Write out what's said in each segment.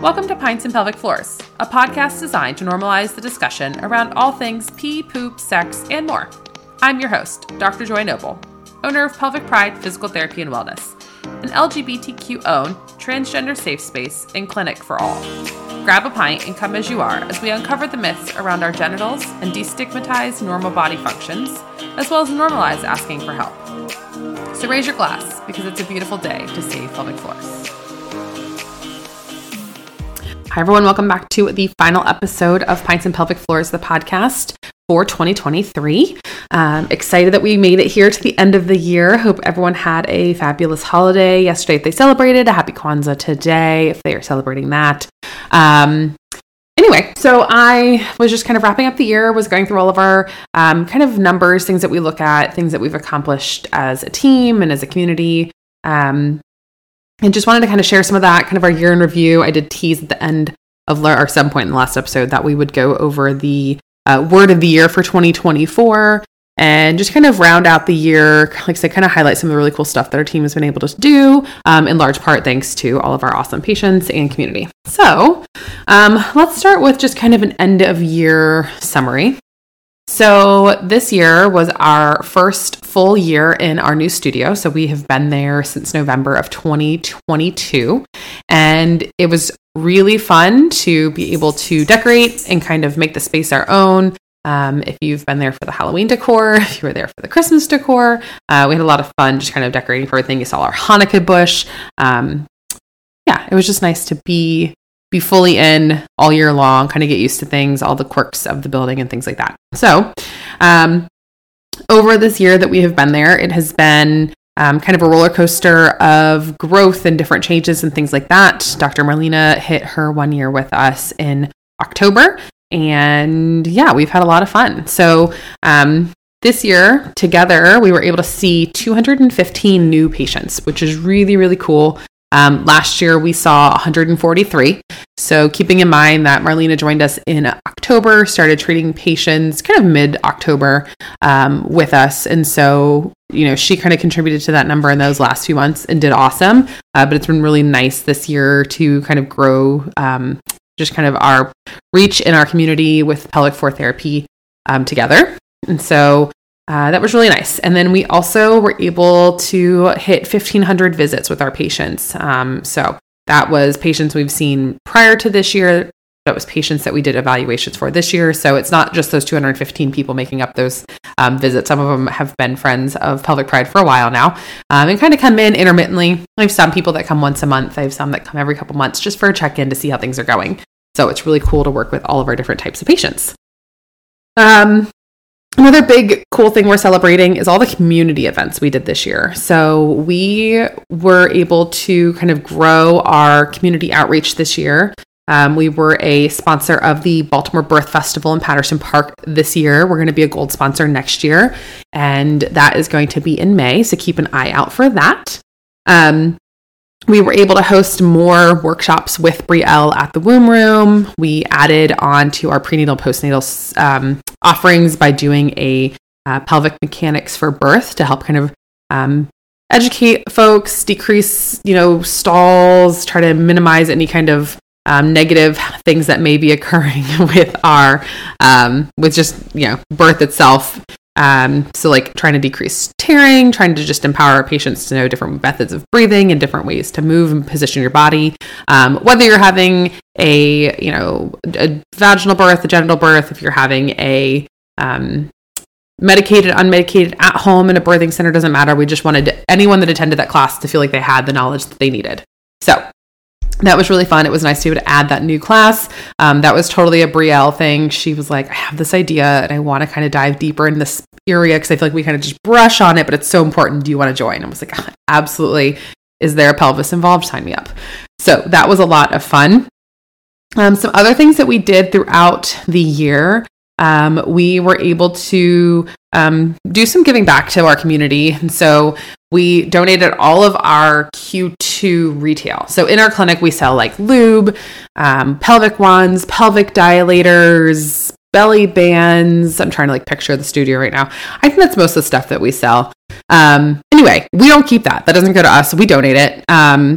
Welcome to Pints and Pelvic Floors, a podcast designed to normalize the discussion around all things pee, poop, sex, and more. I'm your host, Dr. Joy Noble, owner of Pelvic Pride Physical Therapy and Wellness, an LGBTQ-owned, transgender-safe space and clinic for all. Grab a pint and come as you are as we uncover the myths around our genitals and destigmatize normal body functions, as well as normalize asking for help. So raise your glass, because it's a beautiful day to save pelvic floors. Hi everyone, welcome back to the final episode of Pints and Pelvic Floors, the podcast for 2023. Excited that we made it here to the end of the year. Hope everyone had a fabulous holiday yesterday if they celebrated, a happy Kwanzaa today if they are celebrating that. Anyway, so I was just kind of wrapping up the year, was going through all of our kind of numbers, things that we look at, things that we've accomplished as a team and as a community. And just wanted to kind of share some of that, kind of our year in review. I did tease at the end of or some point in the last episode that we would go over the word of the year for 2024 and just kind of round out the year, like I said, kind of highlight some of the really cool stuff that our team has been able to do, in large part thanks to all of our awesome patients and community. So let's start with just kind of an end of year summary. So this year was our first full year in our new studio. So we have been there since November of 2022, and it was really fun to be able to decorate and kind of make the space our own. If you've been there for the Halloween decor, if you were there for the Christmas decor, we had a lot of fun just kind of decorating for everything. You saw our Hanukkah bush. Yeah, it was just nice to be fully in all year long, kind of get used to things, all the quirks of the building and things like that. So over this year that we have been there, it has been kind of a roller coaster of growth and different changes and things like that. Dr. Marlena hit her 1 year with us in October, and yeah, we've had a lot of fun. So this year together, we were able to see 215 new patients, which is really, really cool. Last year we saw 143. So keeping in mind that Marlena joined us in October, started treating patients kind of mid-October with us. And so, you know, she kind of contributed to that number in those last few months and did awesome. But it's been really nice this year to kind of grow just kind of our reach in our community with pelvic floor therapy together. And so that was really nice. And then we also were able to hit 1,500 visits with our patients. So that was patients we've seen prior to this year. That was patients that we did evaluations for this year. So it's not just those 215 people making up those visits. Some of them have been friends of Pelvic Pride for a while now, and kind of come in intermittently. I have some people that come once a month. I have some that come every couple months just for a check-in to see how things are going. So it's really cool to work with all of our different types of patients. Another big cool thing we're celebrating is all the community events we did this year. So we were able to kind of grow our community outreach this year. We were a sponsor of the Baltimore Birth Festival in Patterson Park this year. We're going to be a gold sponsor next year, and that is going to be in May. So keep an eye out for that. We were able to host more workshops with Brielle at the Womb Room. We added on to our prenatal, postnatal offerings by doing a pelvic mechanics for birth to help kind of educate folks, decrease, you know, stalls, try to minimize any kind of negative things that may be occurring with our with just, you know, birth itself. So like trying to decrease tearing, trying to just empower our patients to know different methods of breathing and different ways to move and position your body. Whether you're having a vaginal birth, a genital birth, if you're having a, medicated, unmedicated at home in a birthing center, doesn't matter. We just wanted anyone that attended that class to feel like they had the knowledge that they needed. So that was really fun. It was nice to be able to add that new class. That was totally a Brielle thing. She was like, I have this idea and I want to kind of dive deeper in this area because I feel like we kind of just brush on it, but it's so important. Do you want to join? I was like, absolutely. Is there a pelvis involved? Sign me up. So that was a lot of fun. Some other things that we did throughout the year, we were able to do some giving back to our community. And so we donated all of our Q2 retail. So in our clinic, we sell like lube, pelvic wands, pelvic dilators, belly bands. I'm trying to like picture the studio right now. I think that's most of the stuff that we sell. Anyway, we don't keep that. That doesn't go to us. We donate it.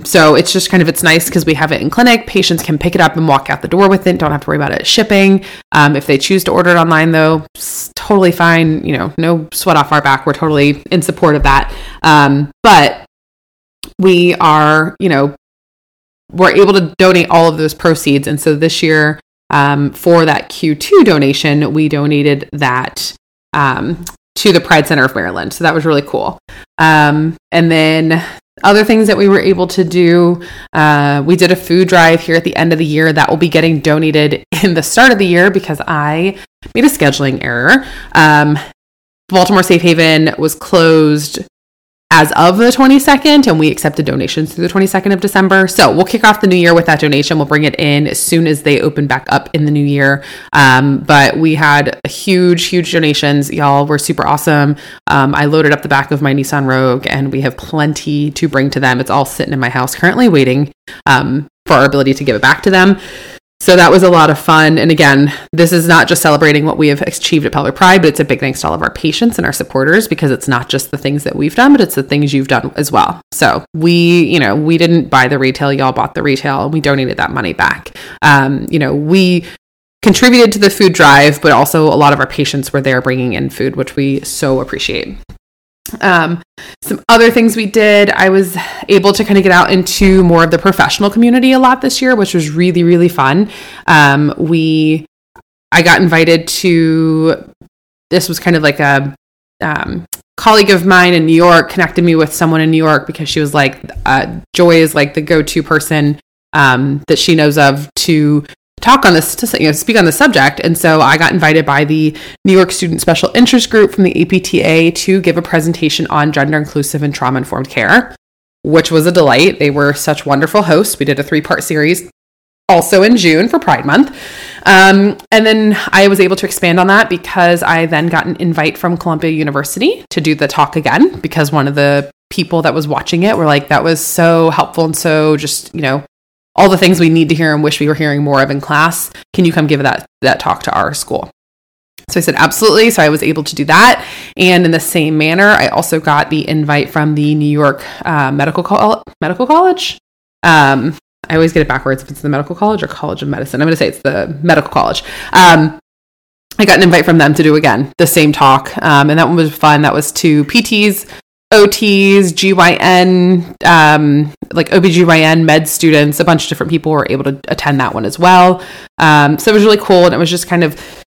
So it's just kind of, it's nice because we have it in clinic. Patients can pick it up and walk out the door with it. Don't have to worry about it shipping. If they choose to order it online though, it's totally fine. You know, no sweat off our back. We're totally in support of that. But we are, you know, we're able to donate all of those proceeds. And so this year, for that Q2 donation, we donated that, to the Pride Center of Maryland. So that was really cool. And then other things that we were able to do, we did a food drive here at the end of the year that will be getting donated in the start of the year because I made a scheduling error. Baltimore Safe Haven was closed as of the 22nd, and we accepted donations through the 22nd of December. So we'll kick off the new year with that donation. We'll bring it in as soon as they open back up in the new year. But we had huge donations. Y'all were super awesome. I loaded up the back of my Nissan Rogue, and we have plenty to bring to them. It's all sitting in my house currently waiting for our ability to give it back to them. So that was a lot of fun. And again, this is not just celebrating what we have achieved at Pelvic Pride, but it's a big thanks to all of our patients and our supporters, because it's not just the things that we've done, but it's the things you've done as well. So we, you know, we didn't buy the retail, y'all bought the retail, and we donated that money back. You know, we contributed to the food drive, but also a lot of our patients were there bringing in food, which we so appreciate. Some other things we did, I was able to kind of get out into more of the professional community a lot this year, which was really, really fun. I got invited to, this was kind of like a, colleague of mine in New York connected me with someone in New York because she was like, Joy is like the go-to person, that she knows of to talk on this, to, you know, speak on the subject. And so I got invited by the New York Student Special Interest Group from the APTA to give a presentation on gender inclusive and trauma-informed care, which was a delight. They were such wonderful hosts. We did a 3-part series also in June for Pride Month. And then I was able to expand on that because I then got an invite from Columbia University to do the talk again, because one of the people that was watching it were like, that was so helpful. And so just, you know, all the things we need to hear and wish we were hearing more of in class. Can you come give that talk to our school? So I said, absolutely. So I was able to do that. And in the same manner, I also got the invite from the New York Medical College. I always get it backwards if it's the Medical College or College of Medicine. I'm going to say it's the Medical College. I got an invite from them to do, again, the same talk. And that one was fun. That was to PTs, OTs, GYN, like OBGYN med students, a bunch of different people were able to attend that one as well. So it was really cool. And it was just kind of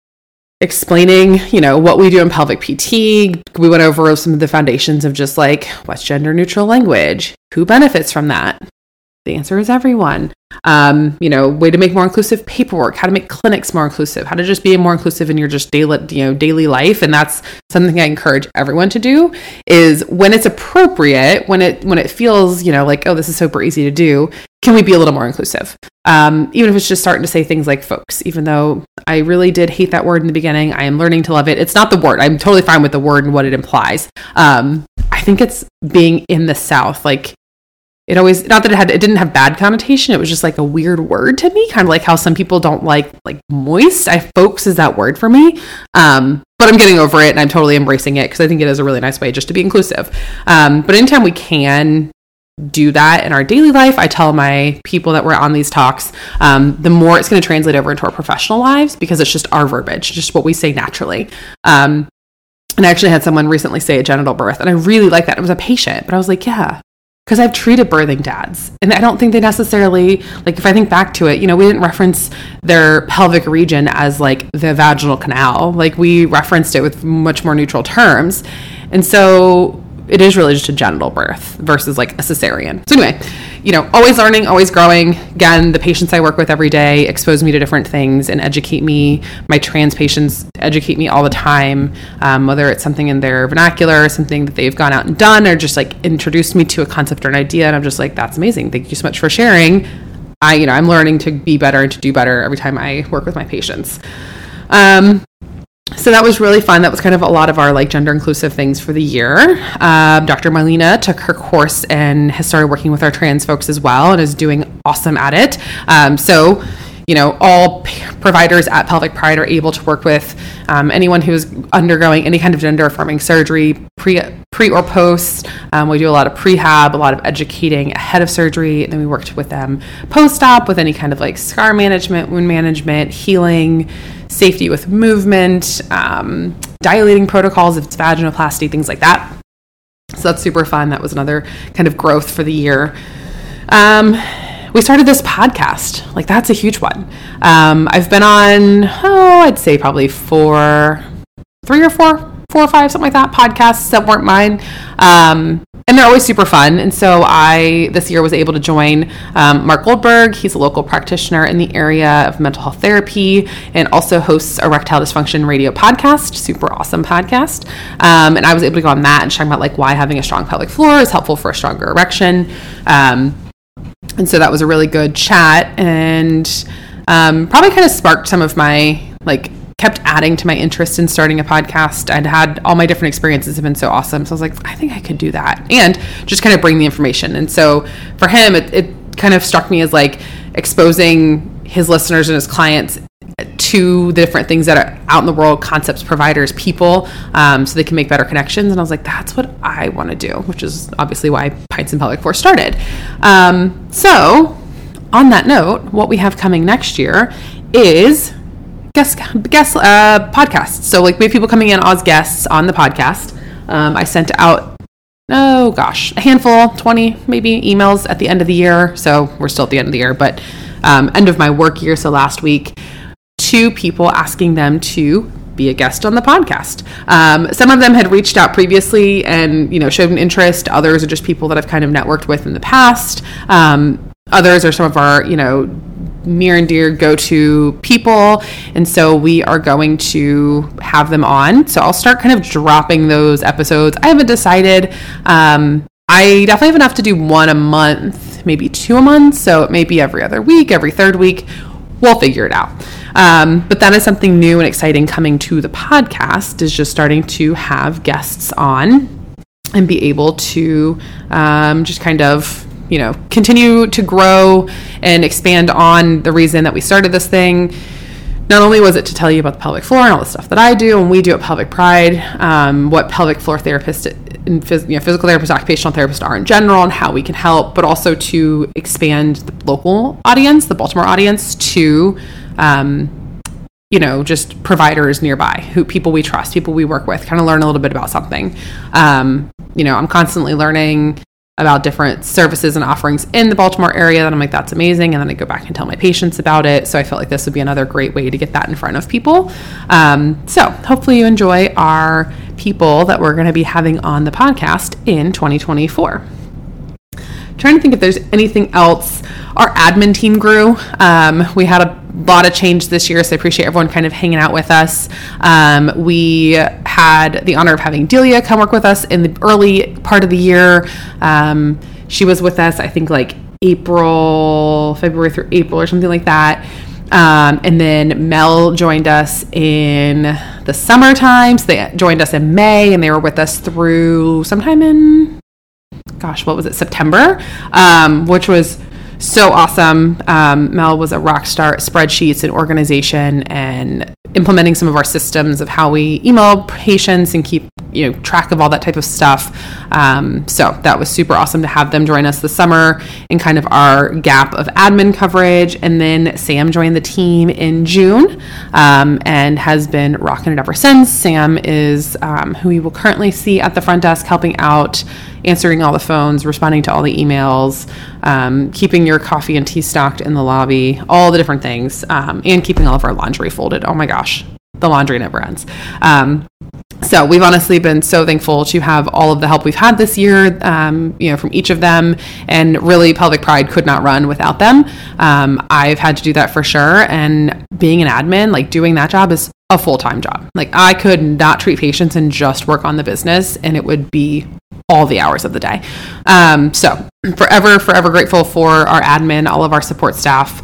explaining, you know, what we do in pelvic PT. We went over some of the foundations of just like, what's gender neutral language? Who benefits from that? The answer is everyone. You know, way to make more inclusive paperwork, how to make clinics more inclusive, how to just be more inclusive in your just daily life. And that's something I encourage everyone to do is when it's appropriate, when it feels, you know, like, oh, this is super easy to do. Can we be a little more inclusive? Even if it's just starting to say things like folks, even though I really did hate that word in the beginning, I am learning to love it. It's not the word. I'm totally fine with the word and what it implies. I think it's being in the South, like, it always, not that it didn't have bad connotation. It was just like a weird word to me, kind of like how some people don't like moist. Folks is that word for me. But I'm getting over it and I'm totally embracing it because I think it is a really nice way just to be inclusive. But anytime we can do that in our daily life, I tell my people that we're on these talks, the more it's going to translate over into our professional lives because it's just our verbiage, just what we say naturally. And I actually had someone recently say a genital birth and I really like that. It was a patient, but I was like, yeah. Because I've treated birthing dads and I don't think they necessarily, like if I think back to it, you know, we didn't reference their pelvic region as like the vaginal canal, like we referenced it with much more neutral terms. And so it is really just a genital birth versus like a cesarean. So anyway, you know, always learning, always growing. Again, the patients I work with every day expose me to different things and educate me. My trans patients educate me all the time, whether it's something in their vernacular or something that they've gone out and done or just like introduced me to a concept or an idea. And I'm just like, that's amazing. Thank you so much for sharing. I'm learning to be better and to do better every time I work with my patients. So that was really fun. That was kind of a lot of our like gender inclusive things for the year. Dr. Marlena took her course and has started working with our trans folks as well and is doing awesome at it. So you know, all providers at Pelvic Pride are able to work with anyone who's undergoing any kind of gender affirming surgery, pre or post. We do a lot of prehab, a lot of educating ahead of surgery, and then we worked with them post-op with any kind of like scar management, wound management, healing, safety with movement, dilating protocols if it's vaginoplasty, things like that. So that's super fun. That was another kind of growth for the year. We started this podcast. Like, that's a huge one. I've been on, I'd say probably four or five, something like that, podcasts that weren't mine. And they're always super fun. And so I, this year, was able to join Mark Goldberg. He's a local practitioner in the area of mental health therapy and also hosts Erectile Dysfunction Radio podcast, super awesome podcast. And I was able to go on that and talk about like why having a strong pelvic floor is helpful for a stronger erection. And so that was a really good chat, and probably kind of sparked some of my, like, kept adding to my interest in starting a podcast. I'd had all my different experiences have been so awesome. So I was like, I think I could do that and just kind of bring the information. And so for him, it kind of struck me as like exposing his listeners and his clients to the different things that are out in the world, concepts, providers, people, so they can make better connections. And I was like, that's what I want to do, which is obviously why Pints and Pelvic Floors started. So on that note, what we have coming next year is guest podcasts. So like we have people coming in as guests on the podcast. I sent out, a handful, 20 maybe emails at the end of the year. So we're still at the end of the year, but end of my work year. So last week, to people asking them to be a guest on the podcast. Some of them had reached out previously and, you know, showed an interest. Others are just people that I've kind of networked with in the past. Others are some of our, you know, near and dear go-to people, and so we are going to have them on. So I'll start kind of dropping those episodes. I haven't decided. I definitely have enough to do one a month, maybe two a month, so it may be every other week, every third week. We'll figure it out. But that is something new and exciting coming to the podcast, is just starting to have guests on and be able to just kind of, you know, continue to grow and expand on the reason that we started this thing. Not only was it to tell you about the pelvic floor and all the stuff that I do and we do at Pelvic Pride, what pelvic floor therapists and physical therapists, occupational therapists are in general and how we can help, but also to expand the local audience, the Baltimore audience, to, you know, just providers nearby, who people we trust, people we work with, kind of learn a little bit about something. You know, I'm constantly learning about different services and offerings in the Baltimore area that I'm like, that's amazing. And then I go back and tell my patients about it. So I felt like this would be another great way to get that in front of people. So hopefully you enjoy our people that we're going to be having on the podcast in 2024. I'm trying to think if there's anything else. Our admin team grew. We had a lot of change this year, so I appreciate everyone kind of hanging out with us. We had the honor of having Delia come work with us in the early part of the year. She was with us, I think, like February through April or something like that. And then Mel joined us in the summertime. So they joined us in May, and they were with us through sometime in, September, which was so awesome. Mel was a rock star at spreadsheets and organization and implementing some of our systems of how we email patients and keep, you know, track of all that type of stuff. So that was super awesome to have them join us this summer in kind of our gap of admin coverage. And then Sam joined the team in June, and has been rocking it ever since. Sam is who you will currently see at the front desk, helping out, answering all the phones, responding to all the emails, keeping your coffee and tea stocked in the lobby, all the different things, and keeping all of our laundry folded. Oh my gosh, the laundry never ends. So we've honestly been so thankful to have all of the help we've had this year, you know, from each of them, and really Pelvic Pride could not run without them. I've had to do that for sure. And being an admin, like doing that job is a full-time job. Like I could not treat patients and just work on the business, and it would be all the hours of the day. So forever grateful for our admin, all of our support staff,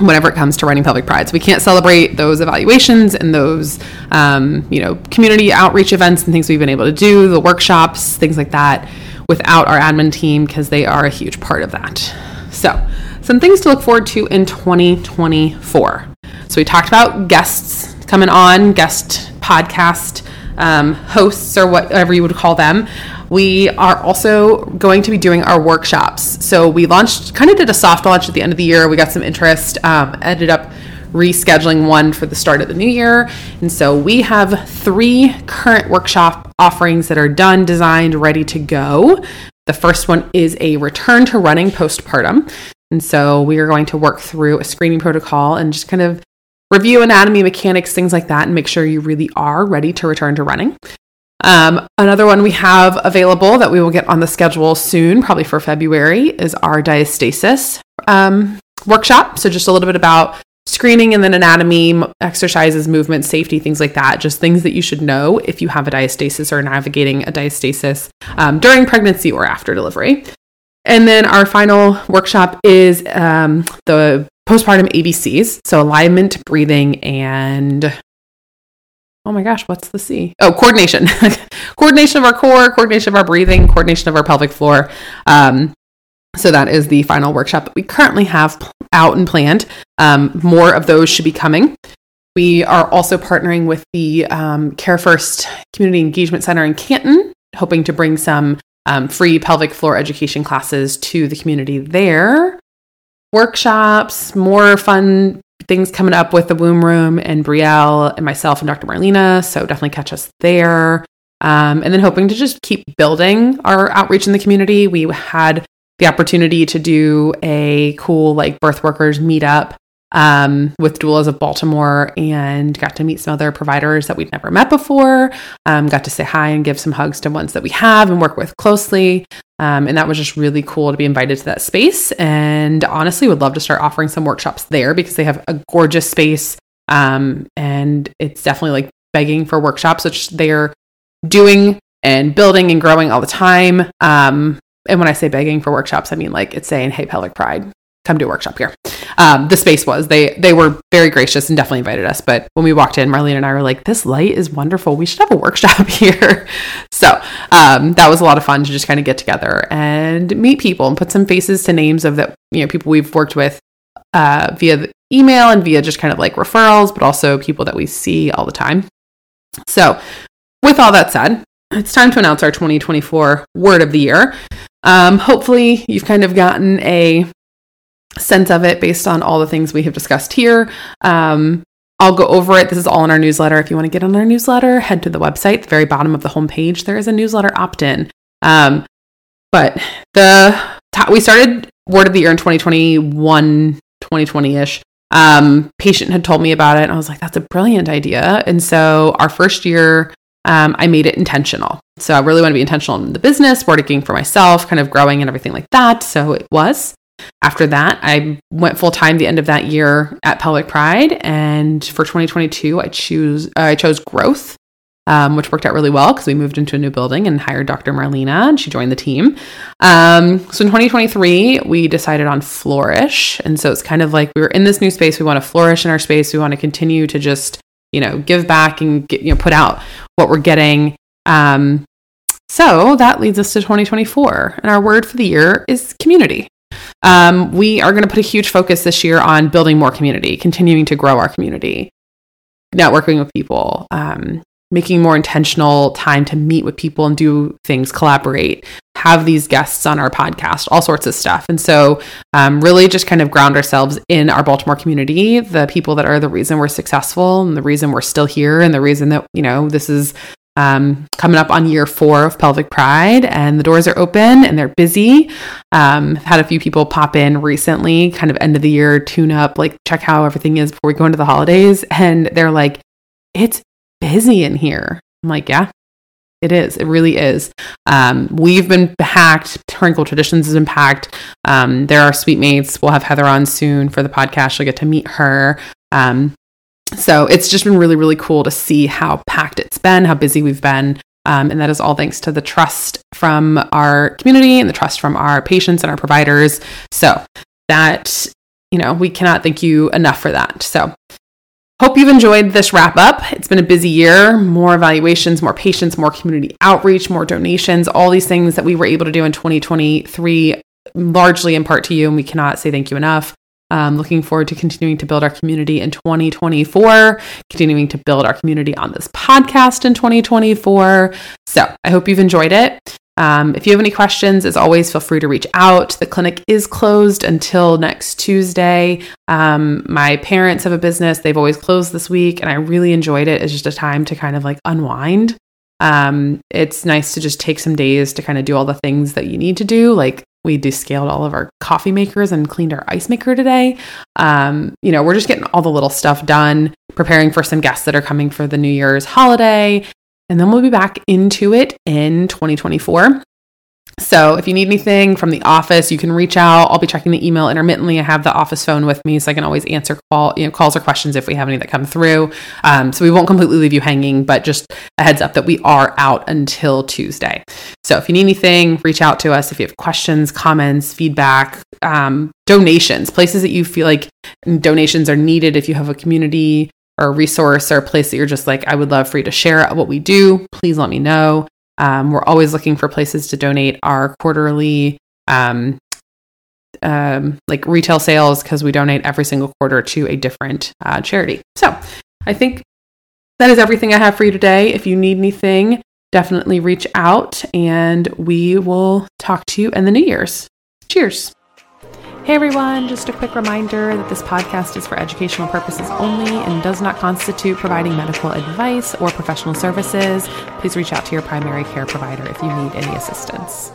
whenever it comes to running Pelvic Pride. So we can't celebrate those evaluations and those, you know, community outreach events and things we've been able to do, the workshops, things like that, without our admin team, because they are a huge part of that. So some things to look forward to in 2024. So we talked about guests coming on, guest podcast hosts, or whatever you would call them. We are also going to be doing our workshops. So we launched, kind of did a soft launch at the end of the year. We got some interest, ended up rescheduling one for the start of the new year. And so we have 3 current workshop offerings that are done, designed, ready to go. The first one is a return to running postpartum. And so we are going to work through a screening protocol and just kind of review anatomy, mechanics, things like that, and make sure you really are ready to return to running. Another one we have available that we will get on the schedule soon, probably for February, is our diastasis workshop. So just a little bit about screening and then anatomy, exercises, movement, safety, things like that. Just things that you should know if you have a diastasis or navigating a diastasis during pregnancy or after delivery. And then our final workshop is the postpartum ABCs. So alignment, breathing, and coordination. Coordination of our core, coordination of our breathing, coordination of our pelvic floor. So that is the final workshop that we currently have out and planned. More of those should be coming. We are also partnering with the Care First Community Engagement Center in Canton, hoping to bring some free pelvic floor education classes to the community there. Workshops, more fun things coming up with the Womb Room and Brielle and myself and Dr. Marlena. So definitely catch us there. And then hoping to just keep building our outreach in the community. We had the opportunity to do a cool birth workers meetup with Doulas of Baltimore, and got to meet some other providers that we'd never met before. Got to say hi and give some hugs to ones that we have and work with closely. And that was just really cool to be invited to that space. And honestly, would love to start offering some workshops there because they have a gorgeous space. And it's definitely begging for workshops, which they're doing and building and growing all the time. And when I say begging for workshops, I mean it's saying, hey, Pelvic Pride, come do a workshop here. The space was, they were very gracious and definitely invited us. But when we walked in, Marlena and I were like, this light is wonderful. We should have a workshop here. So that was a lot of fun to just kind of get together and meet people and put some faces to names of that, people we've worked with via the email and via just kind of referrals, but also people that we see all the time. So with all that said, it's time to announce our 2024 word of the year. Hopefully you've kind of gotten a sense of it based on all the things we have discussed here. I'll go over it. This is all in our newsletter. If you want to get on our newsletter, head to the website, the very bottom of the homepage. There is a newsletter opt-in. But we started word of the year in 2021, 2020-ish. Patient had told me about it and I was like, that's a brilliant idea. And so our first year, I made it intentional. So I really want to be intentional in the business, working for myself, kind of growing and everything like that. So it was. After that, I went full time the end of that year at Pelvic Pride, and for 2022, I chose growth, which worked out really well because we moved into a new building and hired Dr. Marlena, and she joined the team. So in 2023, we decided on flourish, and so it's kind of we were in this new space, we want to flourish in our space, we want to continue to just give back and get, put out what we're getting. So that leads us to 2024, and our word for the year is community. We are going to put a huge focus this year on building more community, continuing to grow our community, networking with people, making more intentional time to meet with people and do things, collaborate, have these guests on our podcast, all sorts of stuff. And so really just kind of ground ourselves in our Baltimore community, the people that are the reason we're successful and the reason we're still here and the reason that, this is coming up on year 4 of Pelvic Pride, and the doors are open and they're busy. Had a few people pop in recently, kind of end of the year, tune up, check how everything is before we go into the holidays. And they're like, it's busy in here. I'm like, yeah, it is. It really is. We've been packed. Wrinkle Traditions has been packed. There are sweetmates. We'll have Heather on soon for the podcast. She'll get to meet her. So it's just been really, really cool to see how packed it's been, how busy we've been. And that is all thanks to the trust from our community and the trust from our patients and our providers. So that, we cannot thank you enough for that. So hope you've enjoyed this wrap up. It's been a busy year, more evaluations, more patients, more community outreach, more donations, all these things that we were able to do in 2023 largely in part to you, and we cannot say thank you enough. Looking forward to continuing to build our community in 2024, continuing to build our community on this podcast in 2024. So I hope you've enjoyed it. If you have any questions, as always, feel free to reach out. The clinic is closed until next Tuesday. My parents have a business. They've always closed this week, and I really enjoyed it. It's just a time to kind of like unwind. It's nice to just take some days to kind of do all the things that you need to do. Like we descaled all of our coffee makers and cleaned our ice maker today. You know, we're just getting all the little stuff done, preparing for some guests that are coming for the New Year's holiday. And then we'll be back into it in 2024. So if you need anything from the office, you can reach out. I'll be checking the email intermittently. I have the office phone with me, so I can always answer calls or questions if we have any that come through. So we won't completely leave you hanging, but just a heads up that we are out until Tuesday. So if you need anything, reach out to us. If you have questions, comments, feedback, donations, places that you feel like donations are needed. If you have a community or a resource or a place that you're just like, I would love for you to share what we do, please let me know. We're always looking for places to donate our quarterly, like retail sales, because we donate every single quarter to a different charity. So I think that is everything I have for you today. If you need anything, definitely reach out, and we will talk to you in the New Year's. Cheers. Hey everyone, just a quick reminder that this podcast is for educational purposes only and does not constitute providing medical advice or professional services. Please reach out to your primary care provider if you need any assistance.